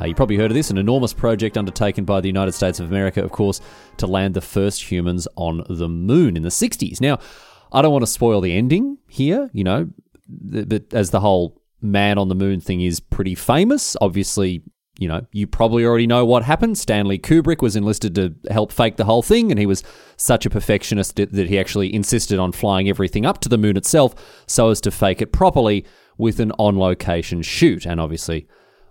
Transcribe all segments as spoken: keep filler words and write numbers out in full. Uh, you probably heard of this, an enormous project undertaken by the United States of America, of course, to land the first humans on the moon in the sixties. Now, I don't want to spoil the ending here, you know, but as the whole man on the moon thing is pretty famous, obviously, you know, you probably already know what happened. Stanley Kubrick was enlisted to help fake the whole thing, and he was such a perfectionist that he actually insisted on flying everything up to the moon itself so as to fake it properly with an on-location shoot, and obviously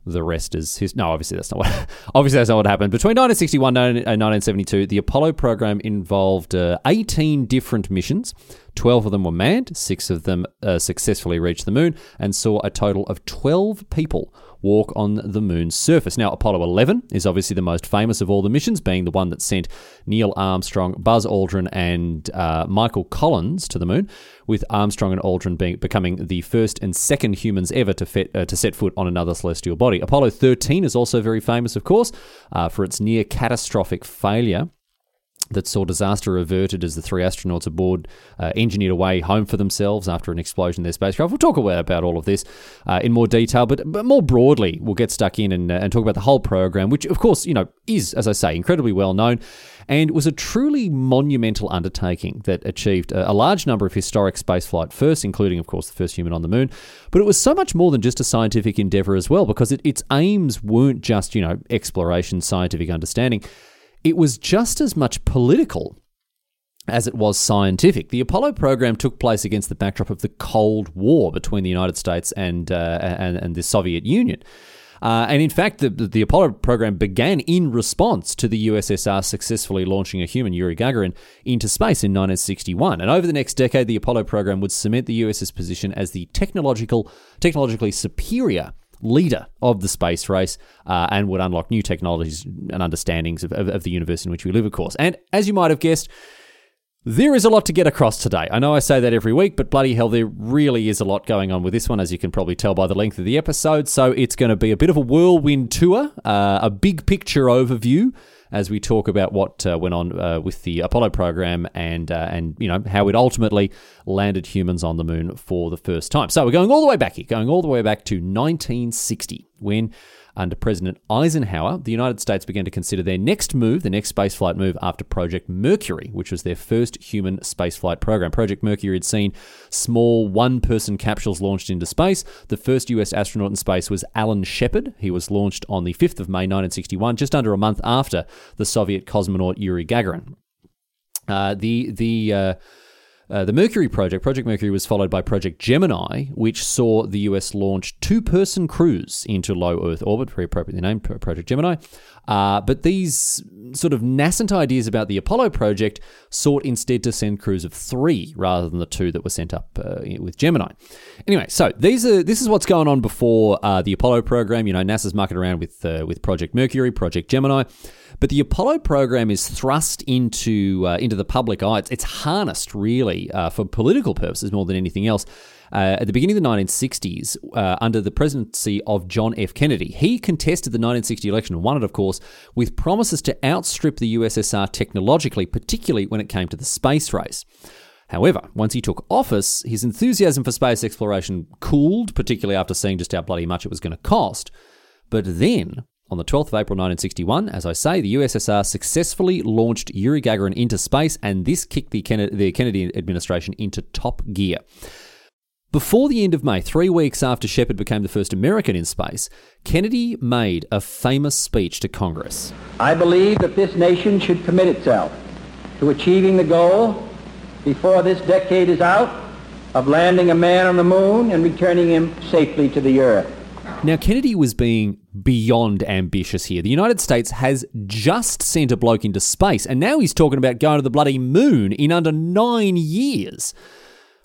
the rest is his. No, obviously that's not what. Obviously that's not what happened. Between nineteen sixty-one and nineteen seventy-two, the Apollo program involved uh, eighteen different missions. Twelve of them were manned. Six of them uh, successfully reached the moon and saw a total of twelve people walk on the moon's surface. Now, Apollo eleven is obviously the most famous of all the missions, being the one that sent Neil Armstrong, Buzz Aldrin, and uh, Michael Collins to the moon, with Armstrong and Aldrin being, becoming the first and second humans ever to, fet, uh, to set foot on another celestial body. Apollo thirteen is also very famous, of course, uh, for its near-catastrophic failure that saw disaster averted as the three astronauts aboard uh, engineered a way home for themselves after an explosion in their spacecraft. We'll talk about all of this uh, in more detail, but, but more broadly, we'll get stuck in and, uh, and talk about the whole program, which, of course, you know, is, as I say, incredibly well known, and was a truly monumental undertaking that achieved a, a large number of historic spaceflight firsts, including, of course, the first human on the moon. But it was so much more than just a scientific endeavour as well, because it, its aims weren't just, you know, exploration, scientific understanding. It was just as much political as it was scientific. The Apollo program took place against the backdrop of the Cold War between the United States and uh, and, and the Soviet Union. Uh, and in fact, the, the Apollo program began in response to the U S S R successfully launching a human, Yuri Gagarin, into space in nineteen sixty-one. And over the next decade, the Apollo program would cement the U S's position as the technological, technologically superior leader of the space race uh, and would unlock new technologies and understandings of, of, of the universe in which we live, of course. And as you might have guessed, there is a lot to get across today. I know I say that every week, but bloody hell, there really is a lot going on with this one, as you can probably tell by the length of the episode. So it's going to be a bit of a whirlwind tour, uh, a big picture overview as we talk about what uh, went on uh, with the Apollo program and, uh, and you know, how it ultimately landed humans on the moon for the first time. So we're going all the way back here, going all the way back to nineteen sixty, when, under President Eisenhower, the United States began to consider their next move, the next spaceflight move, after Project Mercury, which was their first human spaceflight program. Project Mercury had seen small one-person capsules launched into space. The first U S astronaut in space was Alan Shepard. He was launched on the fifth of May nineteen sixty-one, just under a month after the Soviet cosmonaut Yuri Gagarin. Uh, the... the uh, Uh, the Mercury project, Project Mercury, was followed by Project Gemini, which saw the U S launch two-person crews into low Earth orbit, very appropriately named Project Gemini. Uh, but these sort of nascent ideas about the Apollo project sought instead to send crews of three rather than the two that were sent up uh, with Gemini. Anyway, so these are this is what's going on before uh, the Apollo program. You know, NASA's mucking around with uh, with Project Mercury, Project Gemini. But the Apollo program is thrust into uh, into the public eye. It's, it's harnessed, really, uh, for political purposes more than anything else. Uh, at the beginning of the nineteen sixties, uh, under the presidency of John F. Kennedy, he contested the nineteen sixty election and won it, of course, with promises to outstrip the U S S R technologically, particularly when it came to the space race. However, once he took office, his enthusiasm for space exploration cooled, particularly after seeing just how bloody much it was going to cost. But then, on the twelfth of April nineteen sixty-one, as I say, the U S S R successfully launched Yuri Gagarin into space, and this kicked the Kennedy, the Kennedy administration into top gear. Before the end of May, three weeks after Shepard became the first American in space, Kennedy made a famous speech to Congress. I believe that this nation should commit itself to achieving the goal, before this decade is out, of landing a man on the moon and returning him safely to the earth. Now, Kennedy was being beyond ambitious here. The United States has just sent a bloke into space, and now he's talking about going to the bloody moon in under nine years.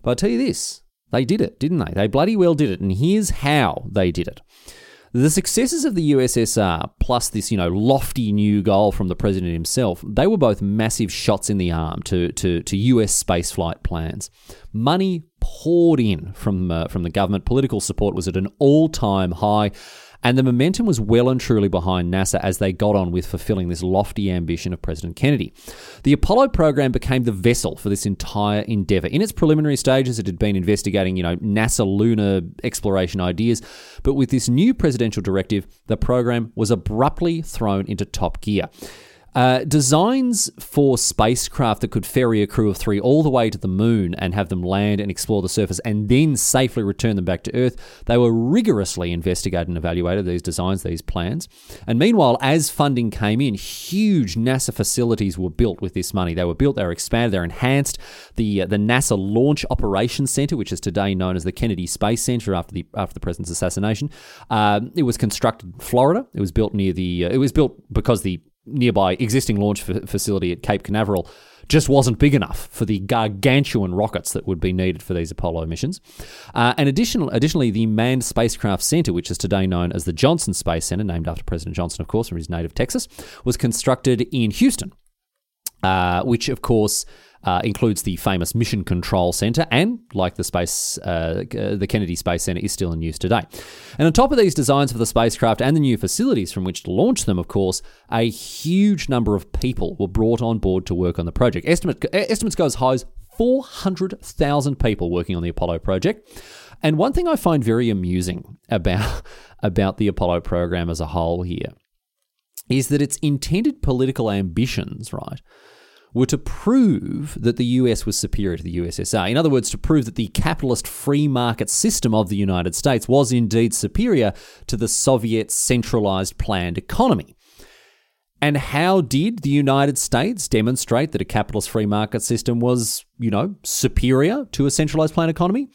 But I tell you this, they did it, didn't they? They bloody well did it, and here's how they did it. The successes of the U S S R, plus this, you know, lofty new goal from the president himself, they were both massive shots in the arm to to, to U S spaceflight plans. Money poured in from uh, from the government. Political support was at an all-time high, and the momentum was well and truly behind NASA as they got on with fulfilling this lofty ambition of President Kennedy. The Apollo program became the vessel for this entire endeavor. In its preliminary stages, it had been investigating, you know, NASA lunar exploration ideas, but with this new presidential directive, the program was abruptly thrown into top gear. Uh, designs for spacecraft that could ferry a crew of three all the way to the moon and have them land and explore the surface and then safely return them back to Earth, they were rigorously investigated and evaluated, these designs, these plans. And meanwhile, as funding came in, huge NASA facilities were built with this money. They were built, they were expanded, they were enhanced. The uh, the NASA Launch Operations Center, which is today known as the Kennedy Space Center after the after the president's assassination, uh, it was constructed in Florida. It was built near the, uh, it was built because the nearby existing launch facility at Cape Canaveral just wasn't big enough for the gargantuan rockets that would be needed for these Apollo missions. Uh, and additional, additionally, the Manned Spacecraft Center, which is today known as the Johnson Space Center, named after President Johnson, of course, from his native Texas, was constructed in Houston, uh, which, of course, Uh, includes the famous Mission Control Center and, like the space, uh, the Kennedy Space Center, is still in use today. And on top of these designs for the spacecraft and the new facilities from which to launch them, of course, a huge number of people were brought on board to work on the project. Estimate, estimates go as high as four hundred thousand people working on the Apollo project. And one thing I find very amusing about, about the Apollo program as a whole here is that its intended political ambitions, right, were to prove that the U S was superior to the U S S R. In other words, to prove that the capitalist free market system of the United States was indeed superior to the Soviet centralized planned economy. And how did the United States demonstrate that a capitalist free market system was, you know, superior to a centralized planned economy?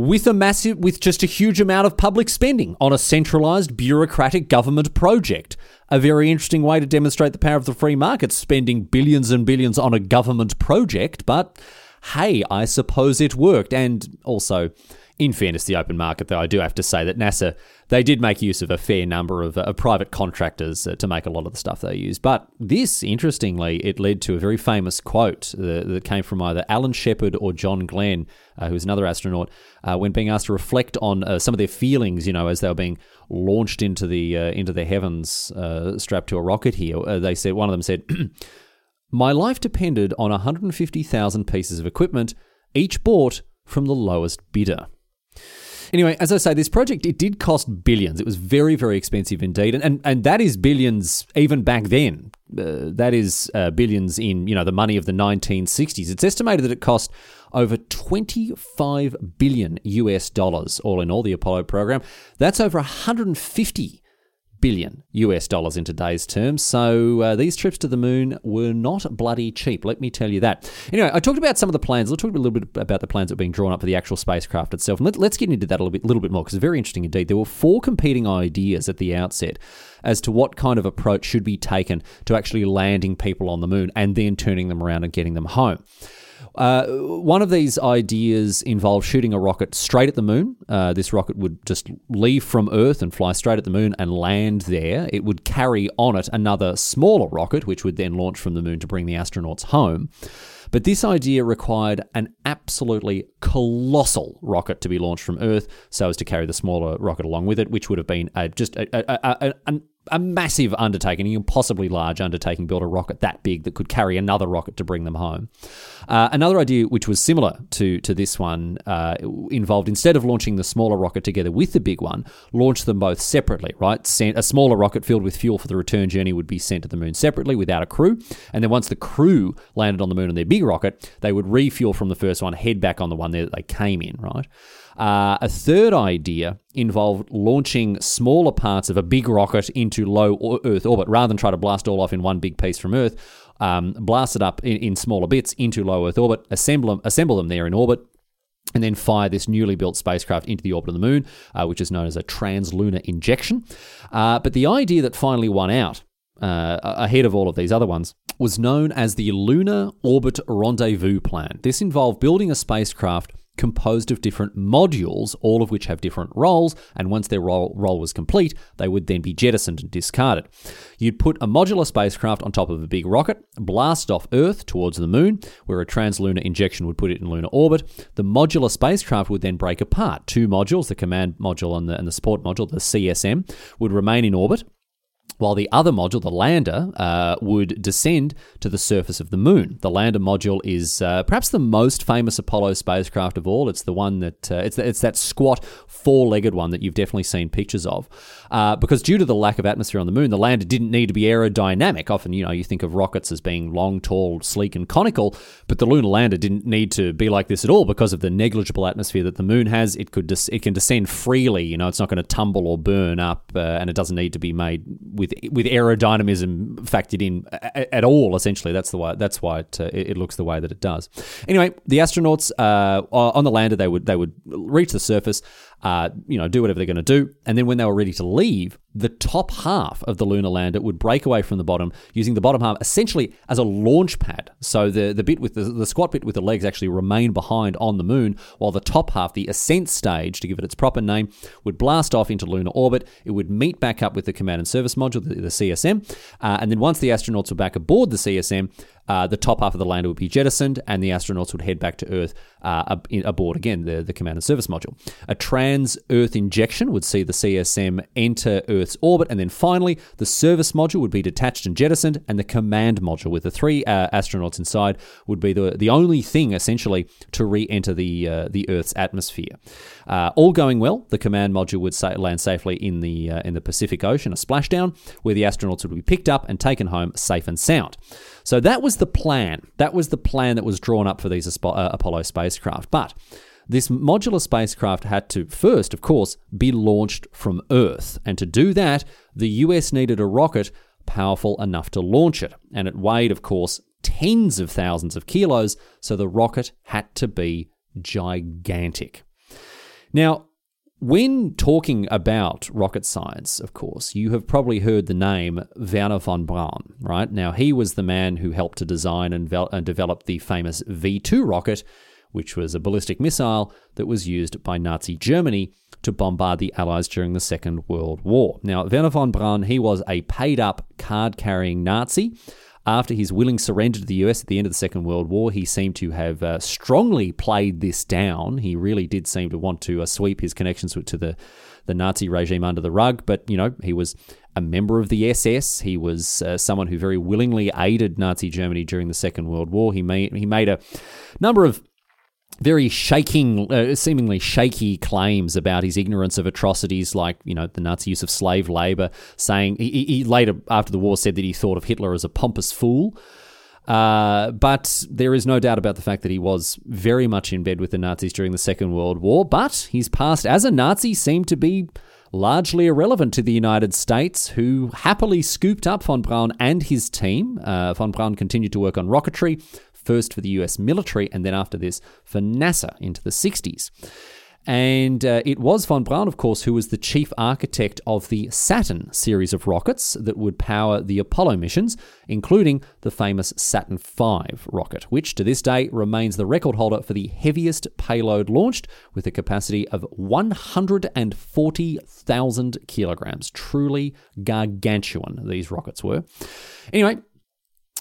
With a massive, with just a huge amount of public spending on a centralised bureaucratic government project. A very interesting way to demonstrate the power of the free market, spending billions and billions on a government project, but hey, I suppose it worked. And also, in fairness to the open market, though, I do have to say that NASA, they did make use of a fair number of, uh, of private contractors uh, to make a lot of the stuff they use. But this, interestingly, it led to a very famous quote uh, that came from either Alan Shepard or John Glenn, uh, who was another astronaut, uh, when being asked to reflect on uh, some of their feelings, you know, as they were being launched into the, uh, into the heavens uh, strapped to a rocket here. Uh, they said, one of them said, "My life depended on one hundred fifty thousand pieces of equipment, each bought from the lowest bidder." Anyway, as I say, this project, it did cost billions. It was very, very expensive indeed. And and, and that is billions even back then. Uh, that is uh, billions in, you know, the money of the nineteen sixties. It's estimated that it cost over twenty-five billion U S dollars all in all, the Apollo program. That's over one hundred fifty billion U S dollars in today's terms. So uh, these trips to the moon were not bloody cheap, let me tell you that. Anyway, I talked about some of the plans. Let's talk a little bit about the plans that were being drawn up for the actual spacecraft itself. And let, let's get into that a little bit, little bit more, because it's very interesting indeed. There were four competing ideas at the outset as to what kind of approach should be taken to actually landing people on the moon and then turning them around and getting them home. Uh, one of these ideas involved shooting a rocket straight at the moon. Uh, this rocket would just leave from Earth and fly straight at the moon and land there. It would carry on it another smaller rocket, which would then launch from the moon to bring the astronauts home. But this idea required an absolutely colossal rocket to be launched from Earth so as to carry the smaller rocket along with it, which would have been a, just a, a, a, a, an a massive undertaking, an impossibly large undertaking, build a rocket that big that could carry another rocket to bring them home. Uh, another idea which was similar to, to this one uh, involved, instead of launching the smaller rocket together with the big one, launch them both separately, right? Sent a smaller rocket filled with fuel for the return journey would be sent to the moon separately without a crew. And then once the crew landed on the moon on their big rocket, they would refuel from the first one, head back on the one that they came in, right? Uh, a third idea involved launching smaller parts of a big rocket into low Earth orbit. Rather than try to blast all off in one big piece from Earth, um, blast it up in, in smaller bits into low Earth orbit, assemble them, assemble them there in orbit, and then fire this newly built spacecraft into the orbit of the moon, uh, which is known as a translunar injection. Uh, but the idea that finally won out uh, ahead of all of these other ones was known as the Lunar Orbit Rendezvous Plan. This involved building a spacecraft composed of different modules, all of which have different roles, and once their role, role was complete, they would then be jettisoned and discarded. You'd put a modular spacecraft on top of a big rocket, blast off Earth towards the moon, where a translunar injection would put it in lunar orbit. The modular spacecraft would then break apart. Two modules, the command module and the, and the support module, the C S M, would remain in orbit, while the other module, the lander, uh, would descend to the surface of the moon. The lander module is uh, perhaps the most famous Apollo spacecraft of all. It's the one that uh, it's the, it's that squat four-legged one that you've definitely seen pictures of, uh, because due to the lack of atmosphere on the moon, the lander didn't need to be aerodynamic. Often, you know, you think of rockets as being long, tall, sleek, and conical, but the lunar lander didn't need to be like this at all because of the negligible atmosphere that the moon has. It could des- it can descend freely. You know, it's not going to tumble or burn up, uh, and it doesn't need to be made with with aerodynamism factored in at all, essentially. That's the way, that's why it, uh, it looks the way that it does. Anyway, the astronauts uh, on the lander, they would they would reach the surface, uh, you know, do whatever they're going to do, and then when they were ready to leave, the top half of the lunar lander would break away from the bottom, using the bottom half essentially as a launch pad. So the the bit with the, the squat bit with the legs actually remained behind on the moon, while the top half, the ascent stage, to give it its proper name, would blast off into lunar orbit. It would meet back up with the command and service module, the, the C S M, uh, and then once the astronauts were back aboard the C S M, uh, the top half of the lander would be jettisoned, and the astronauts would head back to Earth uh, aboard again the, the command and service module. A trans-Earth injection would see the C S M enter Earth orbit, and then finally the service module would be detached and jettisoned, and the command module with the three uh, astronauts inside would be the the only thing essentially to re-enter the uh, the Earth's atmosphere. Uh, all going well, the command module would sa- land safely in the uh, in the Pacific Ocean, a splashdown where the astronauts would be picked up and taken home safe and sound. So that was the plan. That was the plan that was drawn up for these aspo- uh, Apollo spacecraft. But this modular spacecraft had to first, of course, be launched from Earth. And to do that, the U S needed a rocket powerful enough to launch it. And it weighed, of course, tens of thousands of kilos, so the rocket had to be gigantic. Now, when talking about rocket science, of course, you have probably heard the name Werner von Braun, right? Now, he was the man who helped to design and, ve- and develop the famous V two rocket, which was a ballistic missile that was used by Nazi Germany to bombard the Allies during the Second World War. Now, Werner von Braun, he was a paid-up, card-carrying Nazi. After his willing surrender to the U S at the end of the Second World War, he seemed to have uh, strongly played this down. He really did seem to want to uh, sweep his connections to the, the Nazi regime under the rug, but, you know, he was a member of the S S. He was uh, someone who very willingly aided Nazi Germany during the Second World War. He made, he made a number of very shaking, uh, seemingly shaky claims about his ignorance of atrocities like, you know, the Nazi use of slave labor, saying he, he later after the war said that he thought of Hitler as a pompous fool. Uh, but there is no doubt about the fact that he was very much in bed with the Nazis during the Second World War, but his past as a Nazi seemed to be largely irrelevant to the United States, who happily scooped up von Braun and his team. Uh, von Braun continued to work on rocketry, first for the U S military, and then after this for NASA into the sixties. And uh, it was von Braun, of course, who was the chief architect of the Saturn series of rockets that would power the Apollo missions, including the famous Saturn V rocket, which to this day remains the record holder for the heaviest payload launched, with a capacity of one hundred forty thousand kilograms. Truly gargantuan, these rockets were. Anyway,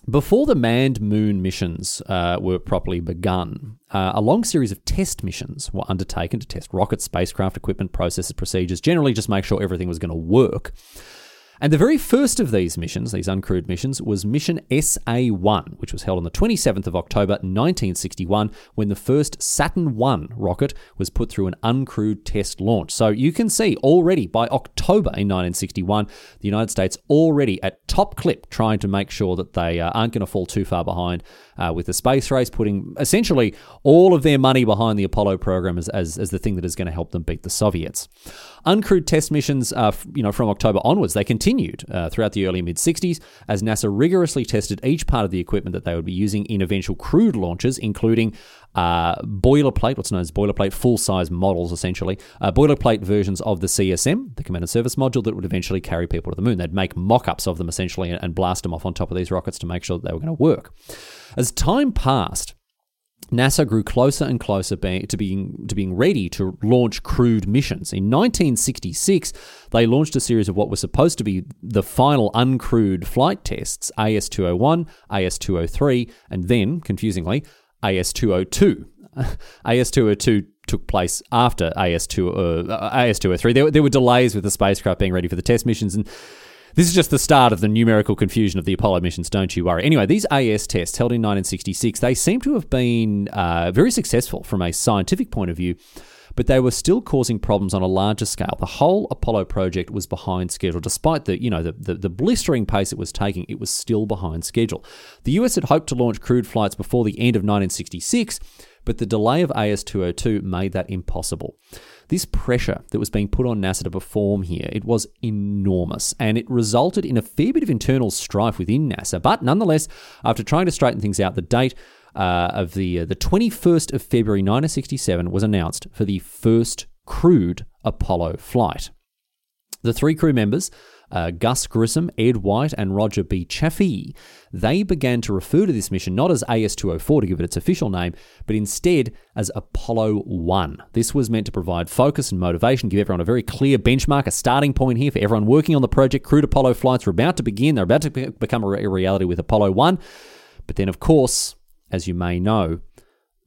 before the manned moon missions uh, were properly begun, uh, a long series of test missions were undertaken to test rockets, spacecraft, equipment, processes, procedures, generally just make sure everything was going to work. And the very first of these missions, these uncrewed missions, was mission S A one, which was held on the twenty-seventh of October nineteen sixty-one, when the first Saturn one rocket was put through an uncrewed test launch. So you can see already by October in nineteen sixty-one, the United States already at top clip trying to make sure that they uh, aren't going to fall too far behind uh, with the space race, putting essentially all of their money behind the Apollo program as, as, as the thing that is going to help them beat the Soviets. Uncrewed test missions, uh, you know, from October onwards, they continued uh, throughout the early mid-sixties as NASA rigorously tested each part of the equipment that they would be using in eventual crewed launches, including uh, boilerplate, what's known as boilerplate, full-size models essentially, uh, boilerplate versions of the C S M, the Command and Service Module, that would eventually carry people to the moon. They'd make mock-ups of them essentially and blast them off on top of these rockets to make sure that they were going to work. As time passed, NASA grew closer and closer to being to being ready to launch crewed missions. In nineteen sixty-six, they launched a series of what were supposed to be the final uncrewed flight tests, A S two oh one, A S two oh three, and then, confusingly, A S two oh two. A S two oh two took place after A S two oh three. There, there were delays with the spacecraft being ready for the test missions, and this is just the start of the numerical confusion of the Apollo missions, don't you worry. Anyway, these A S tests held in nineteen sixty-six, they seem to have been uh, very successful from a scientific point of view, but they were still causing problems on a larger scale. The whole Apollo project was behind schedule. Despite the, you know, the, the, the blistering pace it was taking, it was still behind schedule. The U S had hoped to launch crewed flights before the end of nineteen sixty-six, but the delay of A S two oh two made that impossible. This pressure that was being put on NASA to perform here, it was enormous, and it resulted in a fair bit of internal strife within NASA. But nonetheless, after trying to straighten things out, the date uh, of the, uh, the twenty-first of February nineteen sixty-seven was announced for the first crewed Apollo flight. The three crew members, Uh, Gus Grissom, Ed White, and Roger B. Chaffee, they began to refer to this mission not as A S two oh four to give it its official name, but instead as Apollo one. This was meant to provide focus and motivation, give everyone a very clear benchmark, a starting point here for everyone working on the project. Crewed Apollo flights were about to begin. They're about to be- become a, re- a reality with Apollo one. But then, of course, as you may know,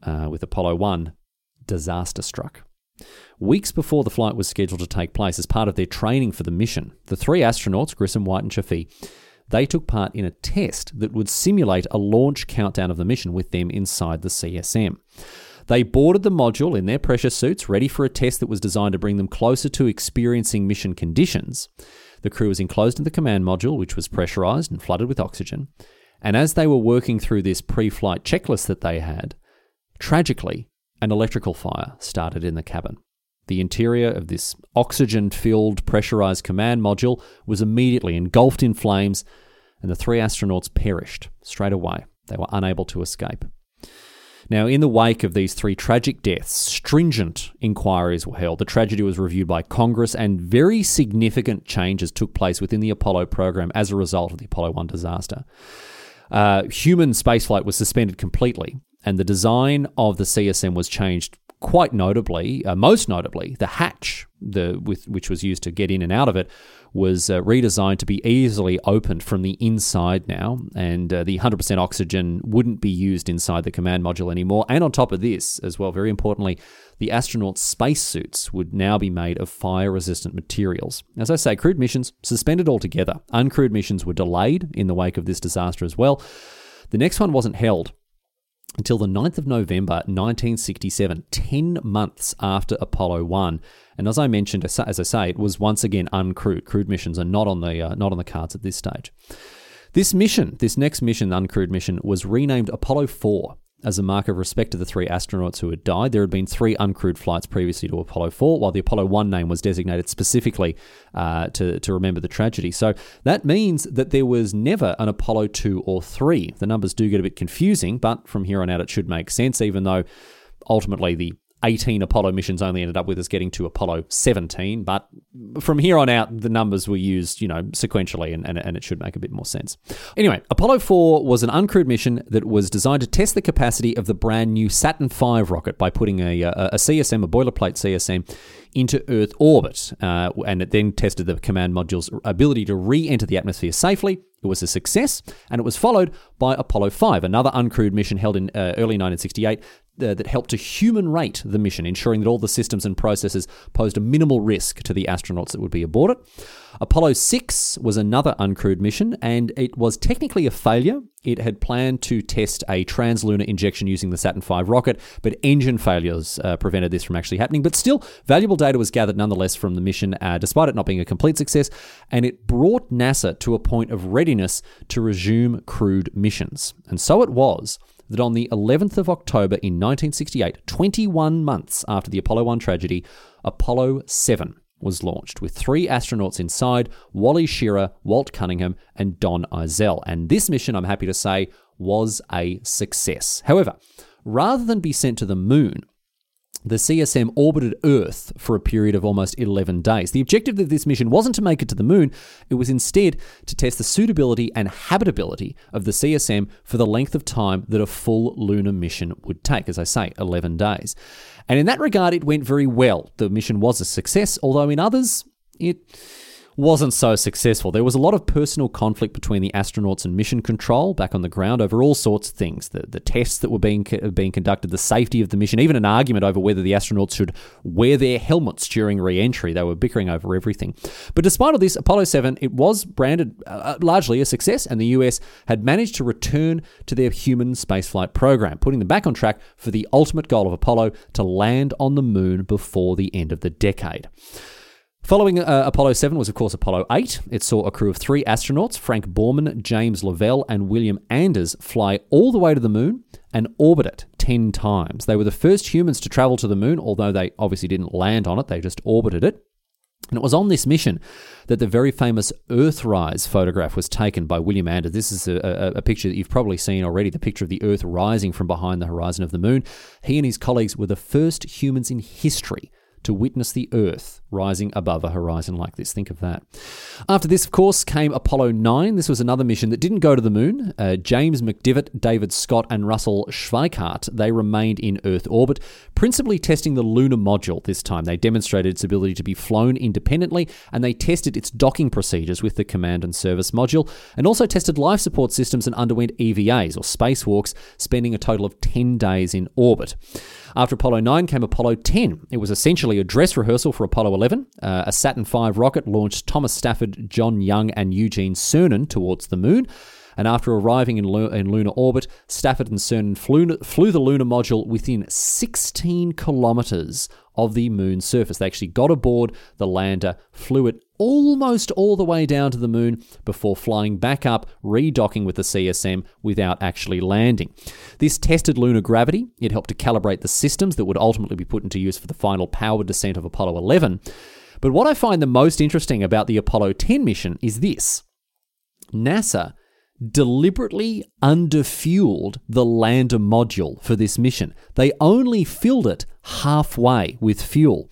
uh, with Apollo one, disaster struck. Weeks before the flight was scheduled to take place, as part of their training for the mission, the three astronauts, Grissom, White and Chaffee, they took part in a test that would simulate a launch countdown of the mission with them inside the C S M. They boarded the module in their pressure suits, ready for a test that was designed to bring them closer to experiencing mission conditions. The crew was enclosed in the command module, which was pressurized and flooded with oxygen. And as they were working through this pre-flight checklist that they had, tragically, an electrical fire started in the cabin. The interior of this oxygen-filled, pressurized command module was immediately engulfed in flames, and the three astronauts perished straight away. They were unable to escape. Now, in the wake of these three tragic deaths, stringent inquiries were held. The tragedy was reviewed by Congress, and very significant changes took place within the Apollo program as a result of the Apollo one disaster. Uh, human spaceflight was suspended completely, and the design of the C S M was changed quite notably. Uh, most notably, the hatch, the with which was used to get in and out of it, was uh, redesigned to be easily opened from the inside now, and uh, the one hundred percent oxygen wouldn't be used inside the command module anymore. And on top of this, as well, very importantly, the astronauts' spacesuits would now be made of fire-resistant materials. As I say, crewed missions suspended altogether. Uncrewed missions were delayed in the wake of this disaster as well. The next one wasn't held until the ninth of November nineteen sixty-seven, ten months after Apollo one. And as I mentioned, as I say, it was once again uncrewed. Crewed missions are not on the uh, not on the cards at this stage. This mission, this next mission, uncrewed mission, was renamed Apollo four as a mark of respect to the three astronauts who had died. There had been three uncrewed flights previously to Apollo four, while the Apollo one name was designated specifically uh, to, to remember the tragedy. So that means that there was never an Apollo two or three. The numbers do get a bit confusing, but from here on out it should make sense, even though ultimately the eighteen Apollo missions only ended up with us getting to Apollo seventeen. But from here on out, the numbers were used, you know, sequentially, and, and, and it should make a bit more sense. Anyway, Apollo four was an uncrewed mission that was designed to test the capacity of the brand new Saturn five rocket by putting a, a, a C S M, a boilerplate C S M, into Earth orbit. Uh, and it then tested the command module's ability to re-enter the atmosphere safely. It was a success, and it was followed by Apollo five, another uncrewed mission held in uh, early nineteen sixty-eight, uh, that helped to human rate the mission, ensuring that all the systems and processes posed a minimal risk to the astronauts that would be aboard it. Apollo six was another uncrewed mission, and it was technically a failure. It had planned to test a translunar injection using the Saturn five rocket, but engine failures uh, prevented this from actually happening. But still, valuable data was gathered nonetheless from the mission, uh, despite it not being a complete success, and it brought NASA to a point of readiness to resume crewed missions. And so it was that on the eleventh of October in nineteen sixty-eight, twenty-one months after the Apollo one tragedy, Apollo seven was launched with three astronauts inside, Wally Schirra, Walt Cunningham, and Don Eisele. And this mission, I'm happy to say, was a success. However, rather than be sent to the moon, the C S M orbited Earth for a period of almost eleven days. The objective of this mission wasn't to make it to the moon. It was instead to test the suitability and habitability of the C S M for the length of time that a full lunar mission would take, as I say, eleven days. And in that regard, it went very well. The mission was a success, although in others, it wasn't so successful. There was a lot of personal conflict between the astronauts and mission control back on the ground over all sorts of things. The, the tests that were being being conducted, the safety of the mission, even an argument over whether the astronauts should wear their helmets during re-entry. They were bickering over everything. But despite all this, Apollo seven, it was branded uh, largely a success, and the U S had managed to return to their human spaceflight program, putting them back on track for the ultimate goal of Apollo, to land on the moon before the end of the decade. Following uh, Apollo seven was, of course, Apollo eight. It saw a crew of three astronauts, Frank Borman, James Lovell, and William Anders, fly all the way to the moon and orbit it ten times. They were the first humans to travel to the moon, although they obviously didn't land on it. They just orbited it. And it was on this mission that the very famous Earthrise photograph was taken by William Anders. This is a, a, a picture that you've probably seen already, the picture of the Earth rising from behind the horizon of the moon. He and his colleagues were the first humans in history to witness the Earth rising above a horizon like this. Think of that. After this, of course, came Apollo nine. This was another mission that didn't go to the moon. Uh, James McDivitt, David Scott, and Russell Schweikart, they remained in Earth orbit, principally testing the lunar module this time. They demonstrated its ability to be flown independently, and they tested its docking procedures with the command and service module, and also tested life support systems and underwent E V As, or spacewalks, spending a total of ten days in orbit. After Apollo nine came Apollo ten. It was essentially a dress rehearsal for Apollo eleven. Uh, a Saturn five rocket launched Thomas Stafford, John Young, and Eugene Cernan towards the moon. And after arriving in, lo- in lunar orbit, Stafford and Cernan flew, flew the lunar module within sixteen kilometres of the moon's surface. They actually got aboard the lander, flew it almost all the way down to the moon before flying back up, redocking with the C S M without actually landing. This tested lunar gravity. It helped to calibrate the systems that would ultimately be put into use for the final powered descent of Apollo eleven. But what I find the most interesting about the Apollo ten mission is this. NASA deliberately underfueled the lander module for this mission. They only filled it halfway with fuel.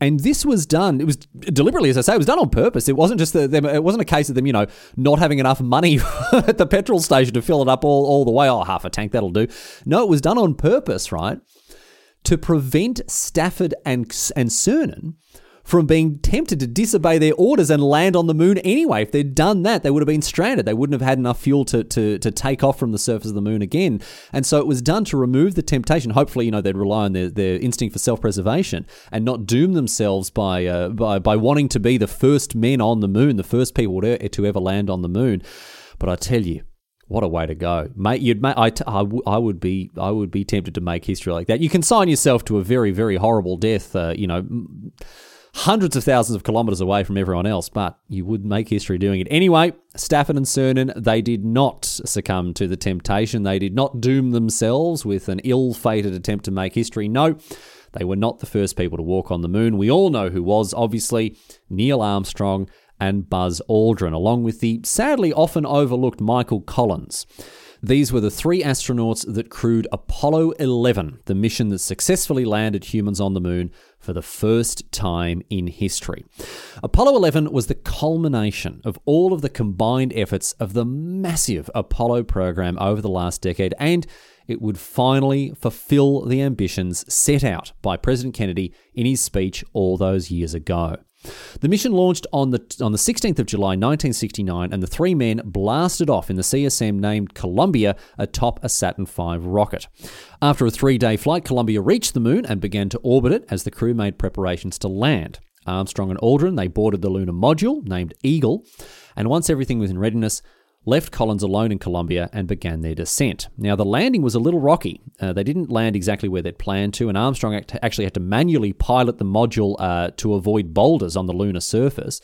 And this was done, it was deliberately, as I say, it was done on purpose. It wasn't just the, them, it wasn't a case of them, you know, not having enough money at the petrol station to fill it up all, all the way. Oh, half a tank, that'll do. No, it was done on purpose, right? To prevent Stafford and, and Cernan from being tempted to disobey their orders and land on the moon anyway. If they'd done that, they would have been stranded. They wouldn't have had enough fuel to, to, to take off from the surface of the moon again. And so it was done to remove the temptation. Hopefully, you know, they'd rely on their, their instinct for self-preservation and not doom themselves by, uh, by, by wanting to be the first men on the moon, the first people to, to ever land on the moon. But I tell you, what a way to go, mate! You'd make I, I, w- I would be I would be tempted to make history like that. You consign yourself to a very, very horrible death. Uh, you know. M- hundreds of thousands of kilometres away from everyone else, but you would make history doing it. Anyway, Stafford and Cernan, they did not succumb to the temptation. They did not doom themselves with an ill-fated attempt to make history. No, they were not the first people to walk on the moon. We all know who was, obviously, Neil Armstrong and Buzz Aldrin, along with the sadly often overlooked Michael Collins. These were the three astronauts that crewed Apollo eleven, the mission that successfully landed humans on the moon for the first time in history. Apollo eleven was the culmination of all of the combined efforts of the massive Apollo program over the last decade, and it would finally fulfill the ambitions set out by President Kennedy in his speech all those years ago. The mission launched on the on the sixteenth of July nineteen sixty-nine, and the three men blasted off in the C S M named Columbia atop a Saturn five rocket. After a three-day flight, Columbia reached the moon and began to orbit it as the crew made preparations to land. Armstrong and Aldrin, they boarded the lunar module named Eagle, and once everything was in readiness, left Collins alone in Columbia and began their descent. Now, the landing was a little rocky. Uh, they didn't land exactly where they'd planned to, and Armstrong act- actually had to manually pilot the module uh, to avoid boulders on the lunar surface.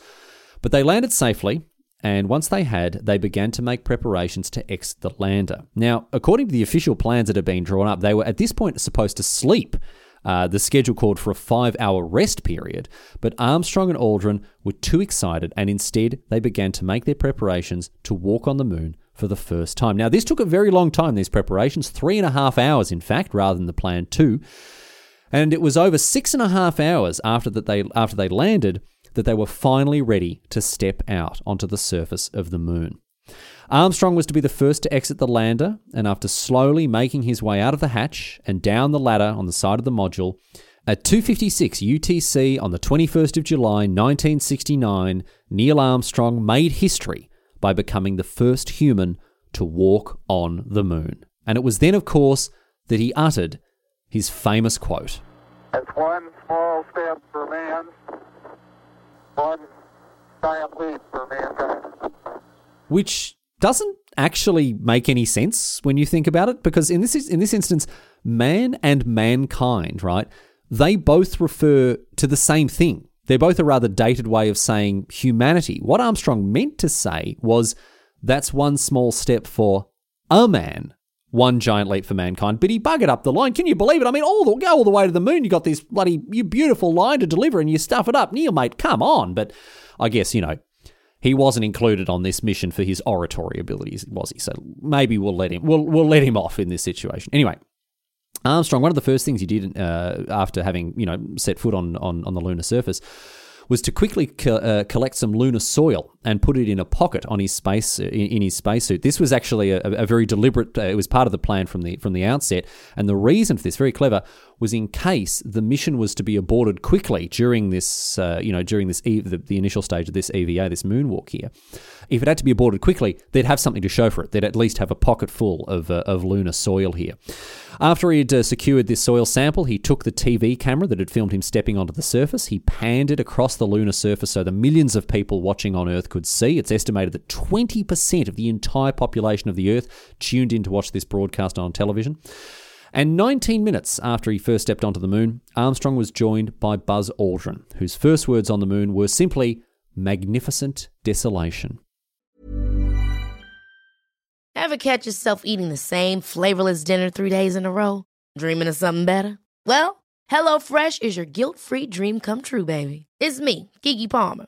But they landed safely, and once they had, they began to make preparations to exit the lander. Now, according to the official plans that had been drawn up, they were at this point supposed to sleep. Uh, the schedule called for a five-hour rest period, but Armstrong and Aldrin were too excited, and instead they began to make their preparations to walk on the moon for the first time. Now, this took a very long time, these preparations, three and a half hours, in fact, rather than the planned two. And it was over six and a half hours after that they after they landed that they were finally ready to step out onto the surface of the moon. Armstrong was to be the first to exit the lander, and after slowly making his way out of the hatch and down the ladder on the side of the module, at two fifty-six U T C on the twenty-first of July nineteen sixty-nine, Neil Armstrong made history by becoming the first human to walk on the moon. And it was then, of course, that he uttered his famous quote. "It's one small step for man, one giant leap for mankind." Which doesn't actually make any sense when you think about it, because in this in this instance, man and mankind, right, they both refer to the same thing. They're both a rather dated way of saying humanity. What Armstrong meant to say was, that's one small step for a man, one giant leap for mankind. But he buggered up the line. Can you believe it? I mean, all the, go all the way to the moon. You got this bloody you beautiful line to deliver and you stuff it up. Neil, mate, come on. But I guess, you know, he wasn't included on this mission for his oratory abilities, was he? So maybe we'll let him. We'll we'll let him off in this situation. Anyway, Armstrong. One of the first things he did uh, after having you know set foot on on, on the lunar surface was to quickly co- uh, collect some lunar soil and put it in a pocket on his space in, in his spacesuit. This was actually a, a very deliberate. Uh, it was part of the plan from the from the outset, and the reason for this, very clever, was in case the mission was to be aborted quickly during this, uh, you know, during this e- the, the initial stage of this E V A, this moonwalk here. If it had to be aborted quickly, they'd have something to show for it. They'd at least have a pocket full of uh, of lunar soil here. After he'd uh, secured this soil sample, he took the T V camera that had filmed him stepping onto the surface. He panned it across the lunar surface so the millions of people watching on Earth could see. It's estimated that twenty percent of the entire population of the Earth tuned in to watch this broadcast on television. And nineteen minutes after he first stepped onto the moon, Armstrong was joined by Buzz Aldrin, whose first words on the moon were simply, "Magnificent desolation." Ever catch yourself eating the same flavorless dinner three days in a row? Dreaming of something better? Well, HelloFresh is your guilt-free dream come true, baby. It's me, Keke Palmer.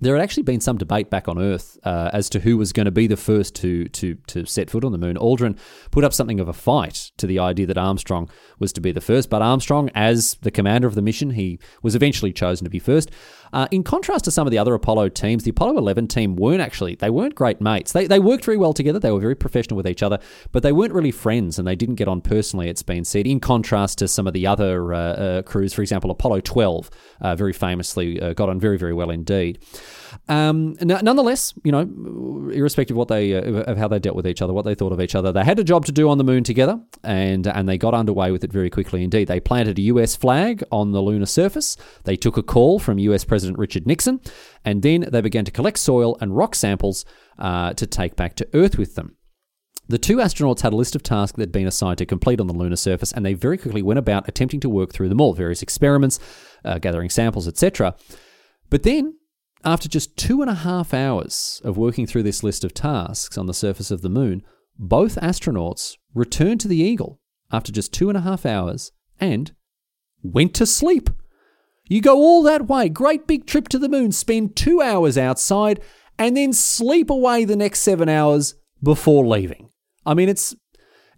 There had actually been some debate back on Earth uh, as to who was going to be the first to to to set foot on the moon. Aldrin put up something of a fight to the idea that Armstrong was to be the first, but Armstrong, as the commander of the mission, he was eventually chosen to be first. Uh, in contrast to some of the other Apollo teams, the Apollo eleven team weren't actually, they weren't great mates. They they worked very well together, they were very professional with each other, but they weren't really friends and they didn't get on personally, it's been said, in contrast to some of the other uh, uh, crews. For example, Apollo twelve uh, very famously uh, got on very, very well indeed. Um, n- nonetheless, you know, irrespective of what they uh, of how they dealt with each other, what they thought of each other, they had a job to do on the moon together, and and they got underway with it very quickly indeed. They planted a U S flag on the lunar surface. They took a call from U S President Richard Nixon, and then they began to collect soil and rock samples uh, to take back to Earth with them. The two astronauts had a list of tasks they'd been assigned to complete on the lunar surface, and they very quickly went about attempting to work through them all, various experiments, uh, gathering samples, et cetera. But then, after just two and a half hours of working through this list of tasks on the surface of the moon, both astronauts returned to the Eagle after just two and a half hours and went to sleep. You go all that way, great big trip to the moon, spend two hours outside, and then sleep away the next seven hours before leaving. I mean, it's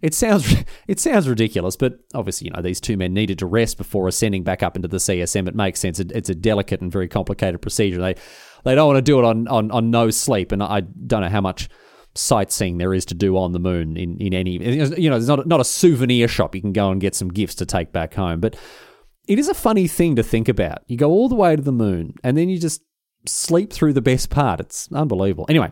It sounds it sounds ridiculous, but obviously, you know, these two men needed to rest before ascending back up into the C S M. It makes sense. It, it's a delicate and very complicated procedure. They they don't want to do it on, on, on no sleep, and I don't know how much sightseeing there is to do on the moon in, in any... You know, there's not, not a souvenir shop you can go and get some gifts to take back home, but it is a funny thing to think about. You go all the way to the moon, and then you just sleep through the best part. It's unbelievable. Anyway,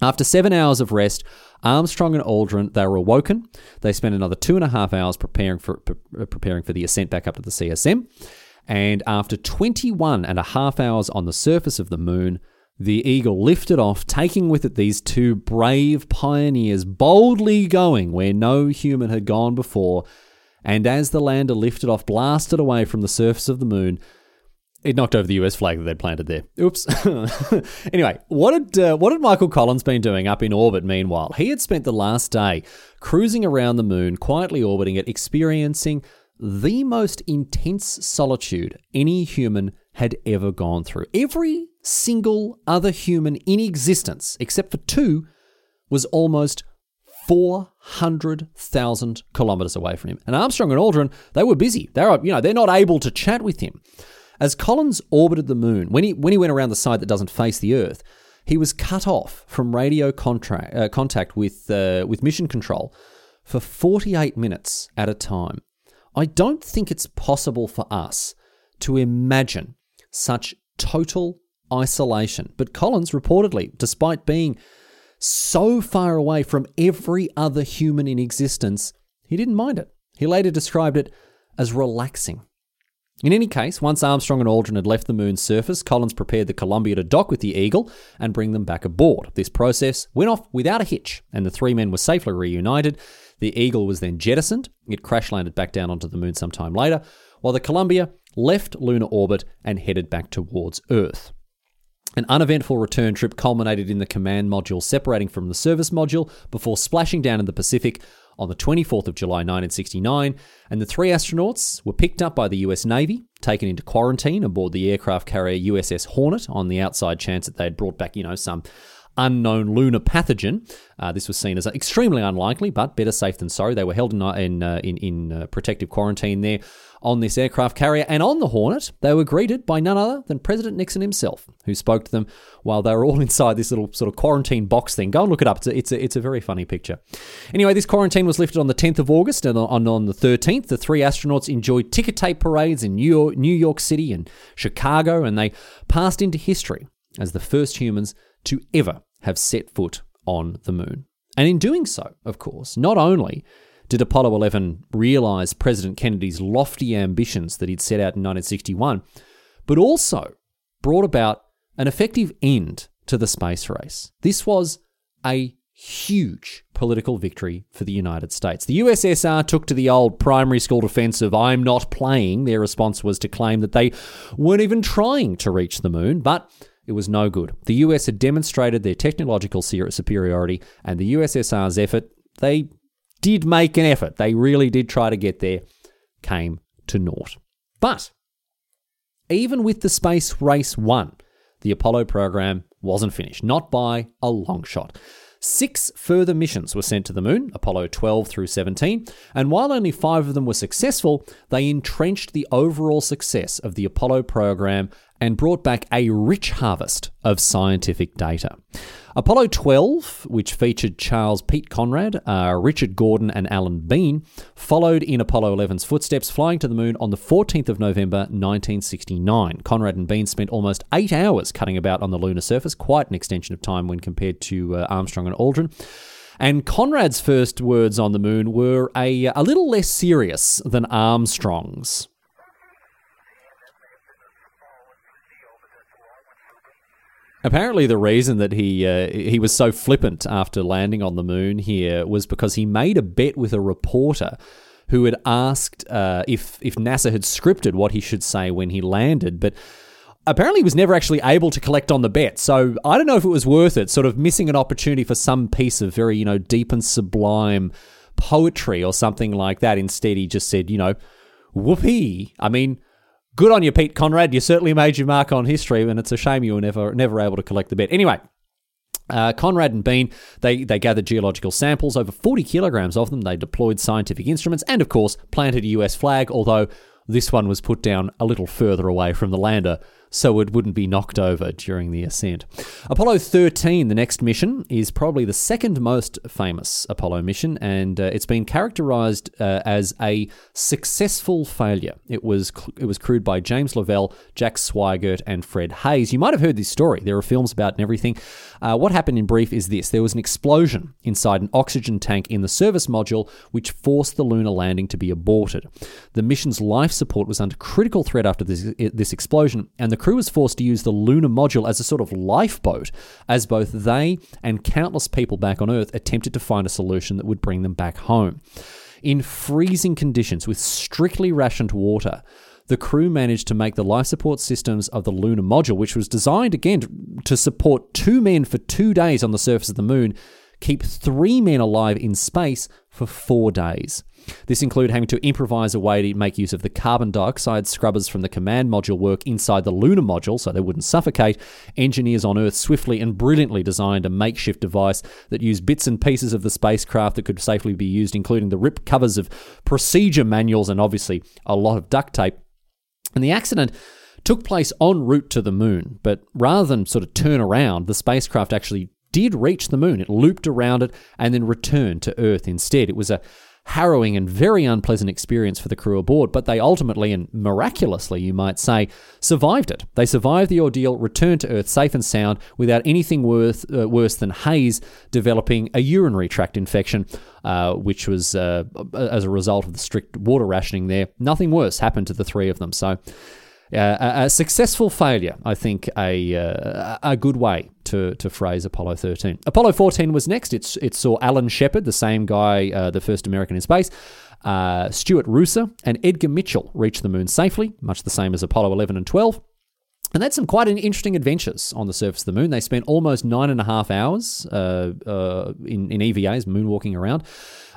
after seven hours of rest, Armstrong and Aldrin, they were awoken. They spent another two and a half hours preparing for pre- preparing for the ascent back up to the C S M. And after twenty-one and a half hours on the surface of the moon, the Eagle lifted off, taking with it these two brave pioneers, boldly going where no human had gone before. And as the lander lifted off, blasted away from the surface of the moon, it knocked over the U S flag that they'd planted there. Oops. Anyway, what had uh, what had Michael Collins been doing up in orbit meanwhile? He had spent the last day cruising around the moon, quietly orbiting it, experiencing the most intense solitude any human had ever gone through. Every single other human in existence, except for two, was almost four hundred thousand kilometers away from him. And Armstrong and Aldrin, they were busy. They're, you know, they're not able to chat with him. As Collins orbited the moon, when he when he went around the side that doesn't face the Earth, he was cut off from radio contact uh, contact with uh, with mission control for forty-eight minutes at a time. I don't think it's possible for us to imagine such total isolation. But Collins reportedly, despite being so far away from every other human in existence, he didn't mind it. He later described it as relaxing. In any case, once Armstrong and Aldrin had left the moon's surface, Collins prepared the Columbia to dock with the Eagle and bring them back aboard. This process went off without a hitch, and the three men were safely reunited. The Eagle was then jettisoned. It crash-landed back down onto the moon sometime later, while the Columbia left lunar orbit and headed back towards Earth. An uneventful return trip culminated in the command module separating from the service module before splashing down in the Pacific on the twenty-fourth of July nineteen sixty-nine, and the three astronauts were picked up by the U S Navy, taken into quarantine aboard the aircraft carrier U S S Hornet on the outside chance that they had brought back, you know, some unknown lunar pathogen. Uh, this was seen as extremely unlikely, but better safe than sorry. They were held in in uh, in, in uh, protective quarantine there on this aircraft carrier, and on the Hornet, they were greeted by none other than President Nixon himself, who spoke to them while they were all inside this little sort of quarantine box thing. Go and look it up. It's a, it's a, it's a very funny picture. Anyway, this quarantine was lifted on the tenth of August, and on, on the thirteenth, the three astronauts enjoyed ticker tape parades in New York, New York City and Chicago, and they passed into history as the first humans to ever have set foot on the moon. And in doing so, of course, not only did Apollo eleven realize President Kennedy's lofty ambitions that he'd set out in nineteen sixty-one, but also brought about an effective end to the space race. This was a huge political victory for the United States. The U S S R took to the old primary school defense of "I'm not playing." Their response was to claim that they weren't even trying to reach the moon, but it was no good. The U S had demonstrated their technological superiority, and the U S S R's effort, they did make an effort. They really did try to get there, came to naught. But even with the space race won, the Apollo program wasn't finished, not by a long shot. Six further missions were sent to the moon, Apollo twelve through seventeen, and while only five of them were successful, they entrenched the overall success of the Apollo program and brought back a rich harvest of scientific data. Apollo twelve, which featured Charles Pete Conrad, uh, Richard Gordon and Alan Bean, followed in Apollo eleven's footsteps, flying to the moon on the fourteenth of November nineteen sixty-nine. Conrad and Bean spent almost eight hours cutting about on the lunar surface, quite an extension of time when compared to uh, Armstrong and Aldrin. And Conrad's first words on the moon were a, a little less serious than Armstrong's. Apparently the reason that he uh, he was so flippant after landing on the moon here was because he made a bet with a reporter who had asked uh, if, if NASA had scripted what he should say when he landed, but apparently he was never actually able to collect on the bet. So I don't know if it was worth it, sort of missing an opportunity for some piece of very, you know, deep and sublime poetry or something like that. Instead, he just said, you know, whoopee. I mean, good on you, Pete Conrad. You certainly made your mark on history, and it's a shame you were never never able to collect the bet. Anyway, Uh, Conrad and Bean, they, they gathered geological samples, over forty kilograms of them. They deployed scientific instruments and, of course, planted a U S flag, although this one was put down a little further away from the lander, so it wouldn't be knocked over during the ascent. Apollo thirteen, the next mission, is probably the second most famous Apollo mission, and uh, it's been characterized uh, as a successful failure. It was it was crewed by James Lovell, Jack Swigert, and Fred Hayes. You might have heard this story. There are films about it and everything. Uh, what happened in brief is this. There was an explosion inside an oxygen tank in the service module, which forced the lunar landing to be aborted. The mission's life support was under critical threat after this, this explosion, and the crew was forced to use the lunar module as a sort of lifeboat, as both they and countless people back on Earth attempted to find a solution that would bring them back home. In freezing conditions with strictly rationed water, the crew managed to make the life support systems of the lunar module, which was designed, again, to support two men for two days on the surface of the moon, keep three men alive in space for four days. This included having to improvise a way to make use of the carbon dioxide scrubbers from the command module work inside the lunar module so they wouldn't suffocate. Engineers on Earth swiftly and brilliantly designed a makeshift device that used bits and pieces of the spacecraft that could safely be used, including the ripped covers of procedure manuals and obviously a lot of duct tape. And the accident took place en route to the moon, but rather than sort of turn around, the spacecraft actually did reach the moon. It looped around it and then returned to Earth instead. It was a harrowing and very unpleasant experience for the crew aboard, but they ultimately, and miraculously you might say, survived it. They survived the ordeal, returned to Earth safe and sound without anything worth, uh, worse than Hayes developing a urinary tract infection, uh, which was uh, as a result of the strict water rationing there. Nothing worse happened to the three of them, so... Uh, a, a successful failure, I think, a uh, a good way to, to phrase Apollo thirteen. Apollo fourteen was next. It's, it saw Alan Shepard, the same guy, uh, the first American in space, uh, Stuart Rooser, and Edgar Mitchell reach the moon safely, much the same as Apollo eleven and twelve. And that's some quite an interesting adventures on the surface of the moon. They spent almost nine and a half hours uh, uh, in, in E V As, moonwalking around,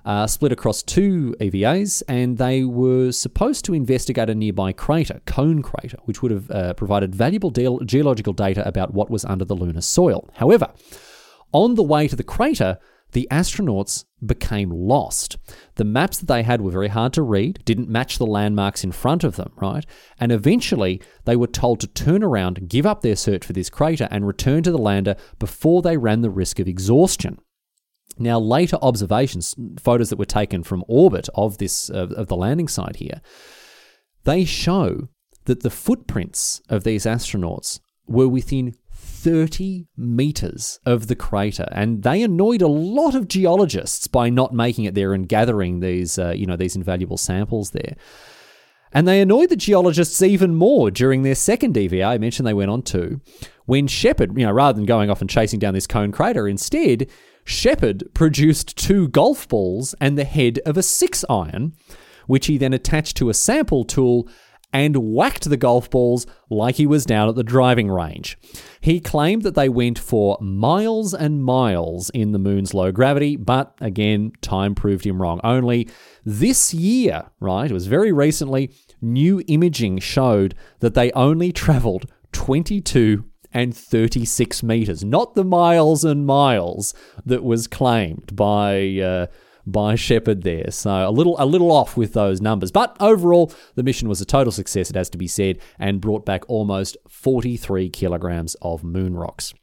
uh, split across two E V As, and they were supposed to investigate a nearby crater, Cone Crater, which would have uh, provided valuable de- geological data about what was under the lunar soil. However, on the way to the crater, the astronauts became lost. The maps that they had were very hard to read, didn't match the landmarks in front of them, right? And eventually, they were told to turn around, give up their search for this crater, and return to the lander before they ran the risk of exhaustion. Now, later observations, photos that were taken from orbit of this of, of the landing site here, they show that the footprints of these astronauts were within thirty meters of the crater, and they annoyed a lot of geologists by not making it there and gathering these, uh, you know, these invaluable samples there. And they annoyed the geologists even more during their second E V A. I mentioned they went on to when Shepard, you know, rather than going off and chasing down this cone crater, instead Shepard produced two golf balls and the head of a six iron, which he then attached to a sample tool and whacked the golf balls like he was down at the driving range. He claimed that they went for miles and miles in the moon's low gravity, but again, time proved him wrong. Only this year, right, it was very recently, new imaging showed that they only travelled twenty-two and thirty-six metres, not the miles and miles that was claimed by... Uh, by Shepard there. So a little a little off with those numbers. But overall, the mission was a total success, it has to be said, and brought back almost forty-three kilograms of moon rocks.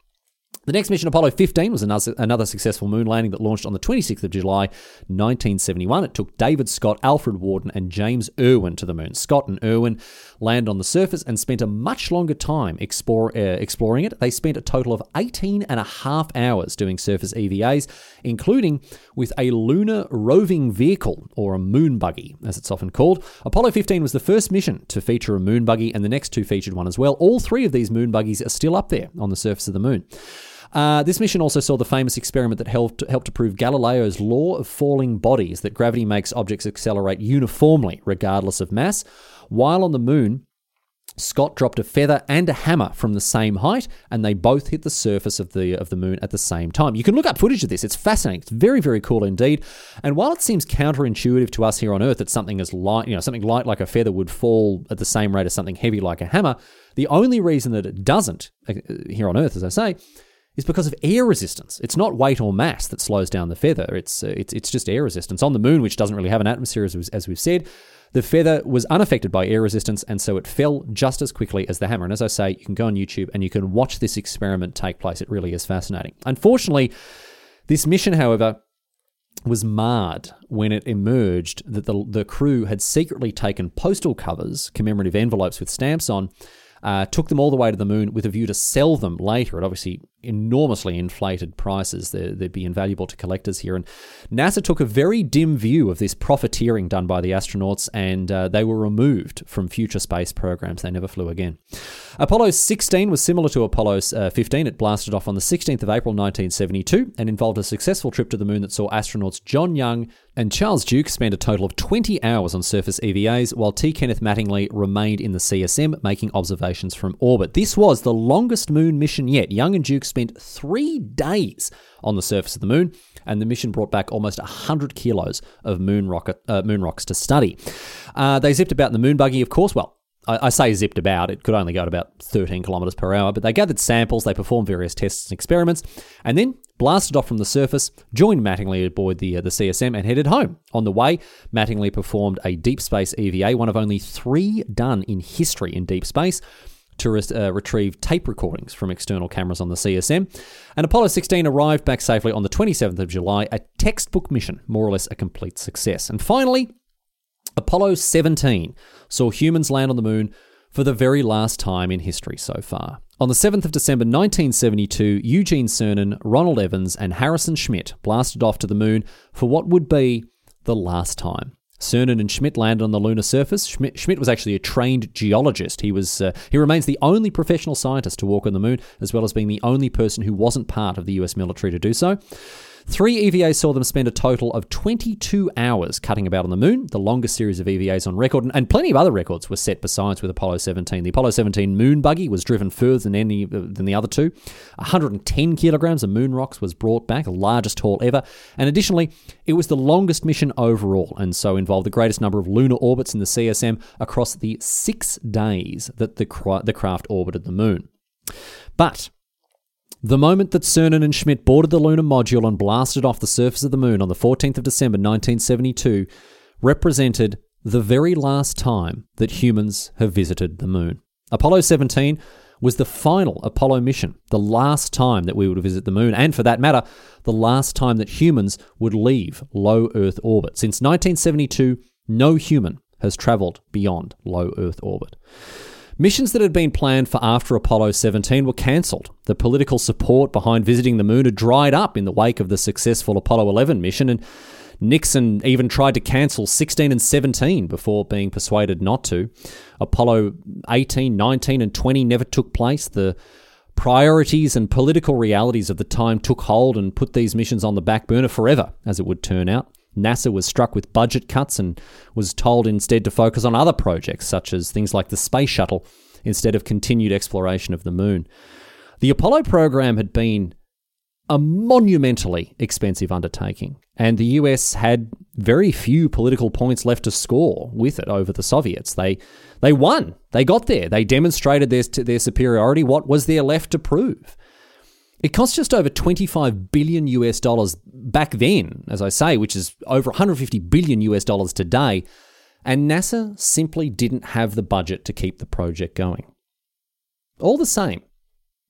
The next mission, Apollo fifteen, was another, another successful moon landing that launched on the twenty-sixth of July, nineteen seventy-one. It took David Scott, Alfred Warden, and James Irwin to the moon. Scott and Irwin landed on the surface and spent a much longer time explore, uh, exploring it. They spent a total of eighteen and a half hours doing surface E V As, including with a lunar roving vehicle, or a moon buggy, as it's often called. Apollo fifteen was the first mission to feature a moon buggy, and the next two featured one as well. All three of these moon buggies are still up there on the surface of the moon. Uh, this mission also saw the famous experiment that helped helped to prove Galileo's law of falling bodies, that gravity makes objects accelerate uniformly, regardless of mass. While on the moon, Scott dropped a feather and a hammer from the same height, and they both hit the surface of the of the moon at the same time. You can look up footage of this. It's fascinating. It's very, very cool indeed. And while it seems counterintuitive to us here on Earth that something as light, you know, something light like a feather would fall at the same rate as something heavy like a hammer, the only reason that it doesn't here on Earth, as I say, is because of air resistance. It's not weight or mass that slows down the feather. It's uh, it's it's just air resistance. On the moon, which doesn't really have an atmosphere, as, as we've said, the feather was unaffected by air resistance, and so it fell just as quickly as the hammer. And as I say, you can go on YouTube and you can watch this experiment take place. It really is fascinating. Unfortunately, this mission, however, was marred when it emerged that the, the crew had secretly taken postal covers, commemorative envelopes with stamps on, Uh, took them all the way to the moon with a view to sell them later at obviously enormously inflated prices. They're, they'd be invaluable to collectors here. And NASA took a very dim view of this profiteering done by the astronauts, and uh, they were removed from future space programs. They never flew again. Apollo sixteen was similar to Apollo uh, fifteen. It blasted off on the sixteenth of April nineteen seventy-two and involved a successful trip to the moon that saw astronauts John Young and Charles Duke spent a total of twenty hours on surface E V As, while T. Kenneth Mattingly remained in the C S M making observations from orbit. This was the longest moon mission yet. Young and Duke spent three days on the surface of the moon, and the mission brought back almost one hundred kilos of moon, rocket, uh, moon rocks to study. Uh, they zipped about in the moon buggy, of course. Well, I, I say zipped about. It could only go at about thirteen kilometers per hour, but they gathered samples, they performed various tests and experiments, and then blasted off from the surface, joined Mattingly aboard the uh, the C S M, and headed home. On the way, Mattingly performed a deep space E V A, one of only three done in history in deep space, to re- uh, retrieve tape recordings from external cameras on the C S M. And Apollo sixteen arrived back safely on the twenty-seventh of July, a textbook mission, more or less a complete success. And finally, Apollo seventeen saw humans land on the moon for the very last time in history so far. On the seventh of December nineteen seventy-two, Eugene Cernan, Ronald Evans, and Harrison Schmitt blasted off to the moon for what would be the last time. Cernan and Schmitt landed on the lunar surface. Schmitt, Schmitt was actually a trained geologist. He was uh, he remains the only professional scientist to walk on the moon, as well as being the only person who wasn't part of the U S military to do so. Three E V As saw them spend a total of twenty-two hours cutting about on the moon, the longest series of E V As on record, and plenty of other records were set besides with Apollo seventeen. The Apollo seventeen moon buggy was driven further than any than the other two. one hundred ten kilograms of moon rocks was brought back, the largest haul ever, and additionally, it was the longest mission overall, and so involved the greatest number of lunar orbits in the C S M across the six days that the cra- the craft orbited the moon. But the moment that Cernan and Schmitt boarded the lunar module and blasted off the surface of the moon on the fourteenth of December nineteen seventy-two represented the very last time that humans have visited the moon. Apollo seventeen was the final Apollo mission, the last time that we would visit the moon, and for that matter, the last time that humans would leave low Earth orbit. Since nineteen seventy-two, no human has travelled beyond low Earth orbit. Missions that had been planned for after Apollo seventeen were cancelled. The political support behind visiting the moon had dried up in the wake of the successful Apollo eleven mission, and Nixon even tried to cancel sixteen and seventeen before being persuaded not to. Apollo eighteen, nineteen, and twenty never took place. The priorities and political realities of the time took hold and put these missions on the back burner forever, as it would turn out. NASA was struck with budget cuts and was told instead to focus on other projects, such as things like the space shuttle, instead of continued exploration of the moon. The Apollo program had been a monumentally expensive undertaking, and the U S had very few political points left to score with it over the Soviets. They they won. They got there. They demonstrated their, their superiority. What was there left to prove? It cost just over twenty-five billion US dollars back then, as I say, which is over one hundred fifty billion US dollars today, and NASA simply didn't have the budget to keep the project going. All the same,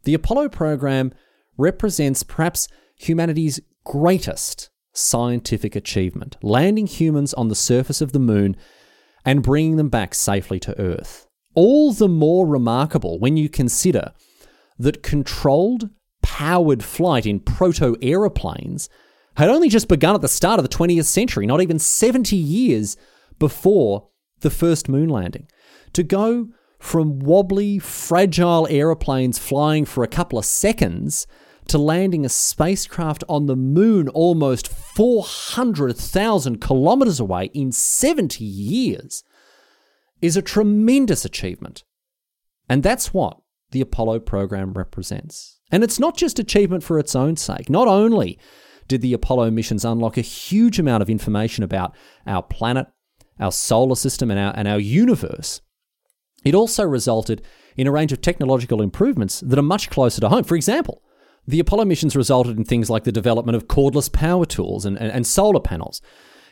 the Apollo program represents perhaps humanity's greatest scientific achievement, landing humans on the surface of the moon and bringing them back safely to Earth. All the more remarkable when you consider that controlled powered flight in proto-aeroplanes had only just begun at the start of the twentieth century, not even seventy years before the first moon landing. To go from wobbly, fragile aeroplanes flying for a couple of seconds to landing a spacecraft on the moon almost four hundred thousand kilometres away in seventy years is a tremendous achievement. And that's what the Apollo program represents. And it's not just achievement for its own sake. Not only did the Apollo missions unlock a huge amount of information about our planet, our solar system, and our, and our universe, it also resulted in a range of technological improvements that are much closer to home. For example, The Apollo missions resulted in things like the development of cordless power tools and, and, and solar panels,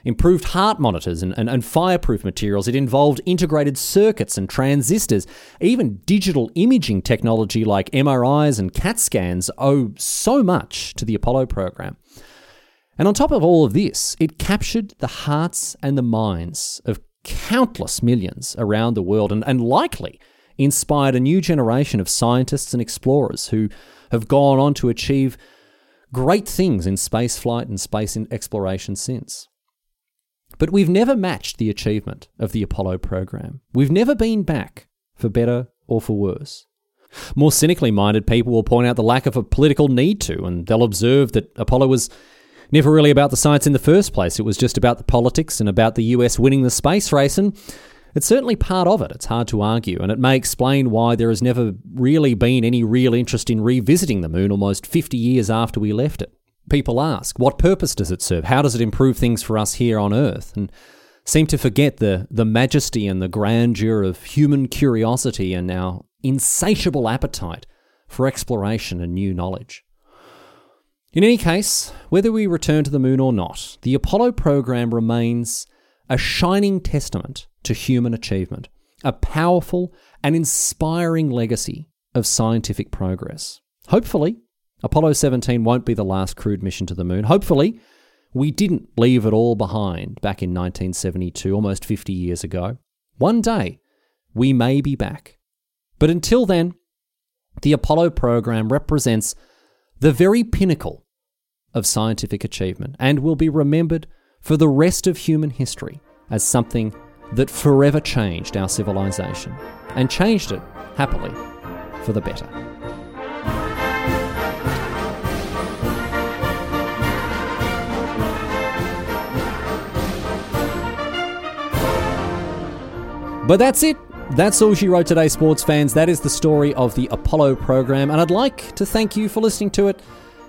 improved heart monitors and, and, and fireproof materials. It involved integrated circuits and transistors, even digital imaging technology like M R Is and CAT scans owe so much to the Apollo program. And on top of all of this, it captured the hearts and the minds of countless millions around the world and, and likely inspired a new generation of scientists and explorers who have gone on to achieve great things in spaceflight and space exploration since. But we've never matched the achievement of the Apollo program. We've never been back, for better or for worse. More cynically minded people will point out the lack of a political need to, and they'll observe that Apollo was never really about the science in the first place. It was just about the politics and about the U S winning the space race, and it's certainly part of it. It's hard to argue, and it may explain why there has never really been any real interest in revisiting the moon almost fifty years after we left it. People ask, what purpose does it serve? How does it improve things for us here on Earth? And seem to forget the, the majesty and the grandeur of human curiosity and our insatiable appetite for exploration and new knowledge. In any case, whether we return to the moon or not, the Apollo program remains a shining testament to human achievement, a powerful and inspiring legacy of scientific progress. Hopefully, Apollo seventeen won't be the last crewed mission to the moon. Hopefully, we didn't leave it all behind back in nineteen seventy-two, almost fifty years ago. One day, we may be back. But until then, the Apollo program represents the very pinnacle of scientific achievement and will be remembered for the rest of human history as something that forever changed our civilization and changed it, happily, for the better. But that's it. That's all she wrote today, sports fans. That is the story of the Apollo program, and I'd like to thank you for listening to it,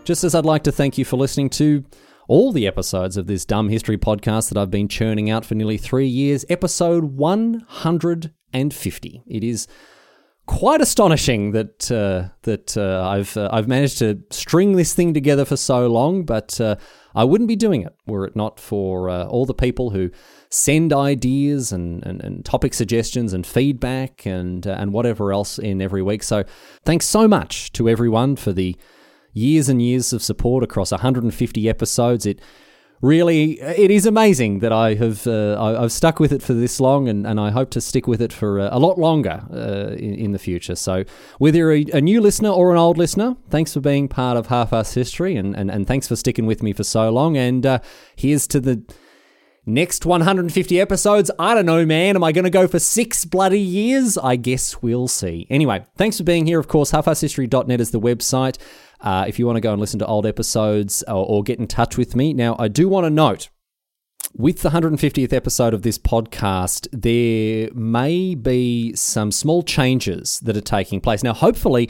just as I'd like to thank you for listening to all the episodes of this Dumb History podcast that I've been churning out for nearly three years, episode one hundred fifty. It is quite astonishing that uh, that uh, I've uh, I've managed to string this thing together for so long, but uh, I wouldn't be doing it were it not for uh, all the people who send ideas and, and, and topic suggestions and feedback and uh, and whatever else in every week. So thanks so much to everyone for the years and years of support across one hundred fifty episodes. It really, it is amazing that I have uh, I've stuck with it for this long, and, and I hope to stick with it for a lot longer uh, in, in the future. So whether you're a, a new listener or an old listener, thanks for being part of Half-Arsed History, and, and, and thanks for sticking with me for so long. And uh, here's to the next one hundred fifty episodes. I don't know, man. Am I going to go for six bloody years? I guess we'll see. Anyway, thanks for being here. Of course, half arsed history dot net is the website. Uh, if you want to go and listen to old episodes or, or get in touch with me. Now, I do want to note, with the one hundred fiftieth episode of this podcast, there may be some small changes that are taking place. Now, hopefully,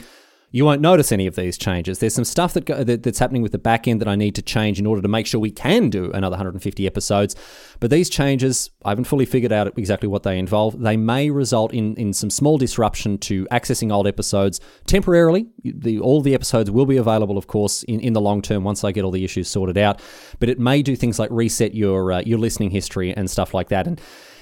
you won't notice any of these changes. There's some stuff that, go, that that's happening with the back end that I need to change in order to make sure we can do another one hundred fifty episodes. But these changes, I haven't fully figured out exactly what they involve. They may result in, in some small disruption to accessing old episodes temporarily. The, all the episodes will be available, of course, in, in the long term once I get all the issues sorted out. But it may do things like reset your uh, your listening history and stuff like that. And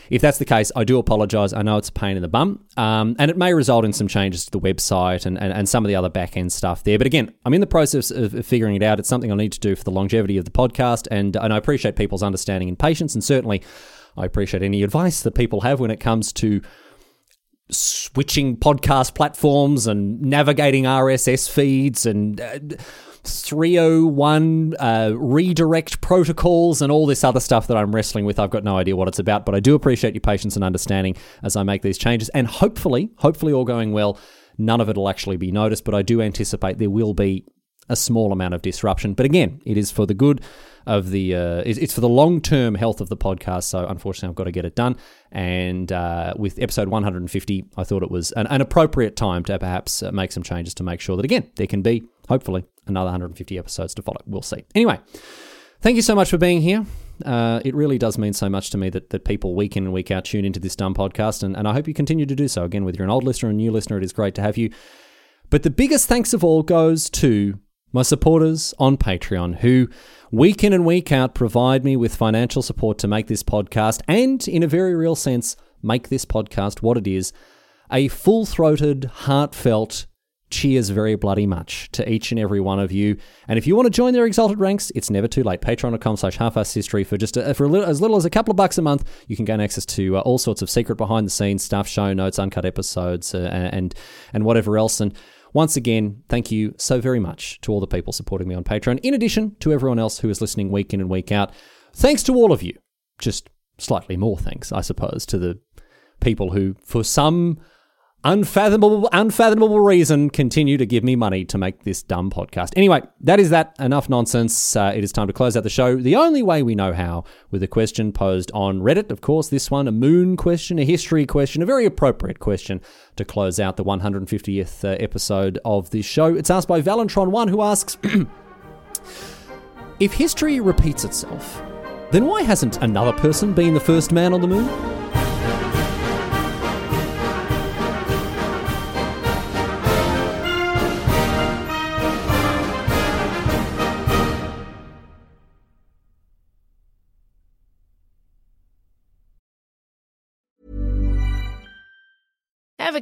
if that's the case, I do apologise. I know it's a pain in the bum, um, and it may result in some changes to the website and, and, and some of the other back-end stuff there. But again, I'm in the process of figuring it out. It's something I need to do for the longevity of the podcast, and, and I appreciate people's understanding and patience, and certainly I appreciate any advice that people have when it comes to switching podcast platforms and navigating R S S feeds and Uh, three oh one uh, redirect protocols and all this other stuff that I'm wrestling with. I've got no idea what it's about, but I do appreciate your patience and understanding as I make these changes. And hopefully, hopefully all going well, none of it will actually be noticed, but I do anticipate there will be a small amount of disruption. But again, it is for the good of the, uh, it's for the long-term health of the podcast, so unfortunately I've got to get it done. And uh, with episode one hundred fifty, I thought it was an, an appropriate time to perhaps make some changes to make sure that, again, there can be, hopefully, another one hundred fifty episodes to follow. We'll see. Anyway, thank you so much for being here. Uh, it really does mean so much to me that, that people week in and week out tune into this dumb podcast, and, and I hope you continue to do so. Again, whether you're an old listener or a new listener, it is great to have you. But the biggest thanks of all goes to My supporters on Patreon, who week in and week out provide me with financial support to make this podcast and, in a very real sense, make this podcast what it is, a full-throated, heartfelt cheers very bloody much to each and every one of you. And if you want to join their exalted ranks, it's never too late. Patreon.com slash half-arsed history for just a, for a little, as little as a couple of bucks a month. You can gain access to uh, all sorts of secret behind-the-scenes stuff, show notes, uncut episodes, uh, and and whatever else. And once again, thank you so very much to all the people supporting me on Patreon, in addition to everyone else who is listening week in and week out. Thanks to all of you. Just slightly more thanks, I suppose, to the people who, for some unfathomable unfathomable reason, continue to give me money to make this dumb podcast. Anyway, that is that. Enough nonsense. Uh, it is time to close out the show the only way we know how, with a question posed on Reddit. Of course, this one, a moon question, a history question, a very appropriate question to close out the one hundred fiftieth uh, episode of this show. It's asked by Valentron one, who asks, if history repeats itself, then why hasn't another person been the first man on the moon? Ever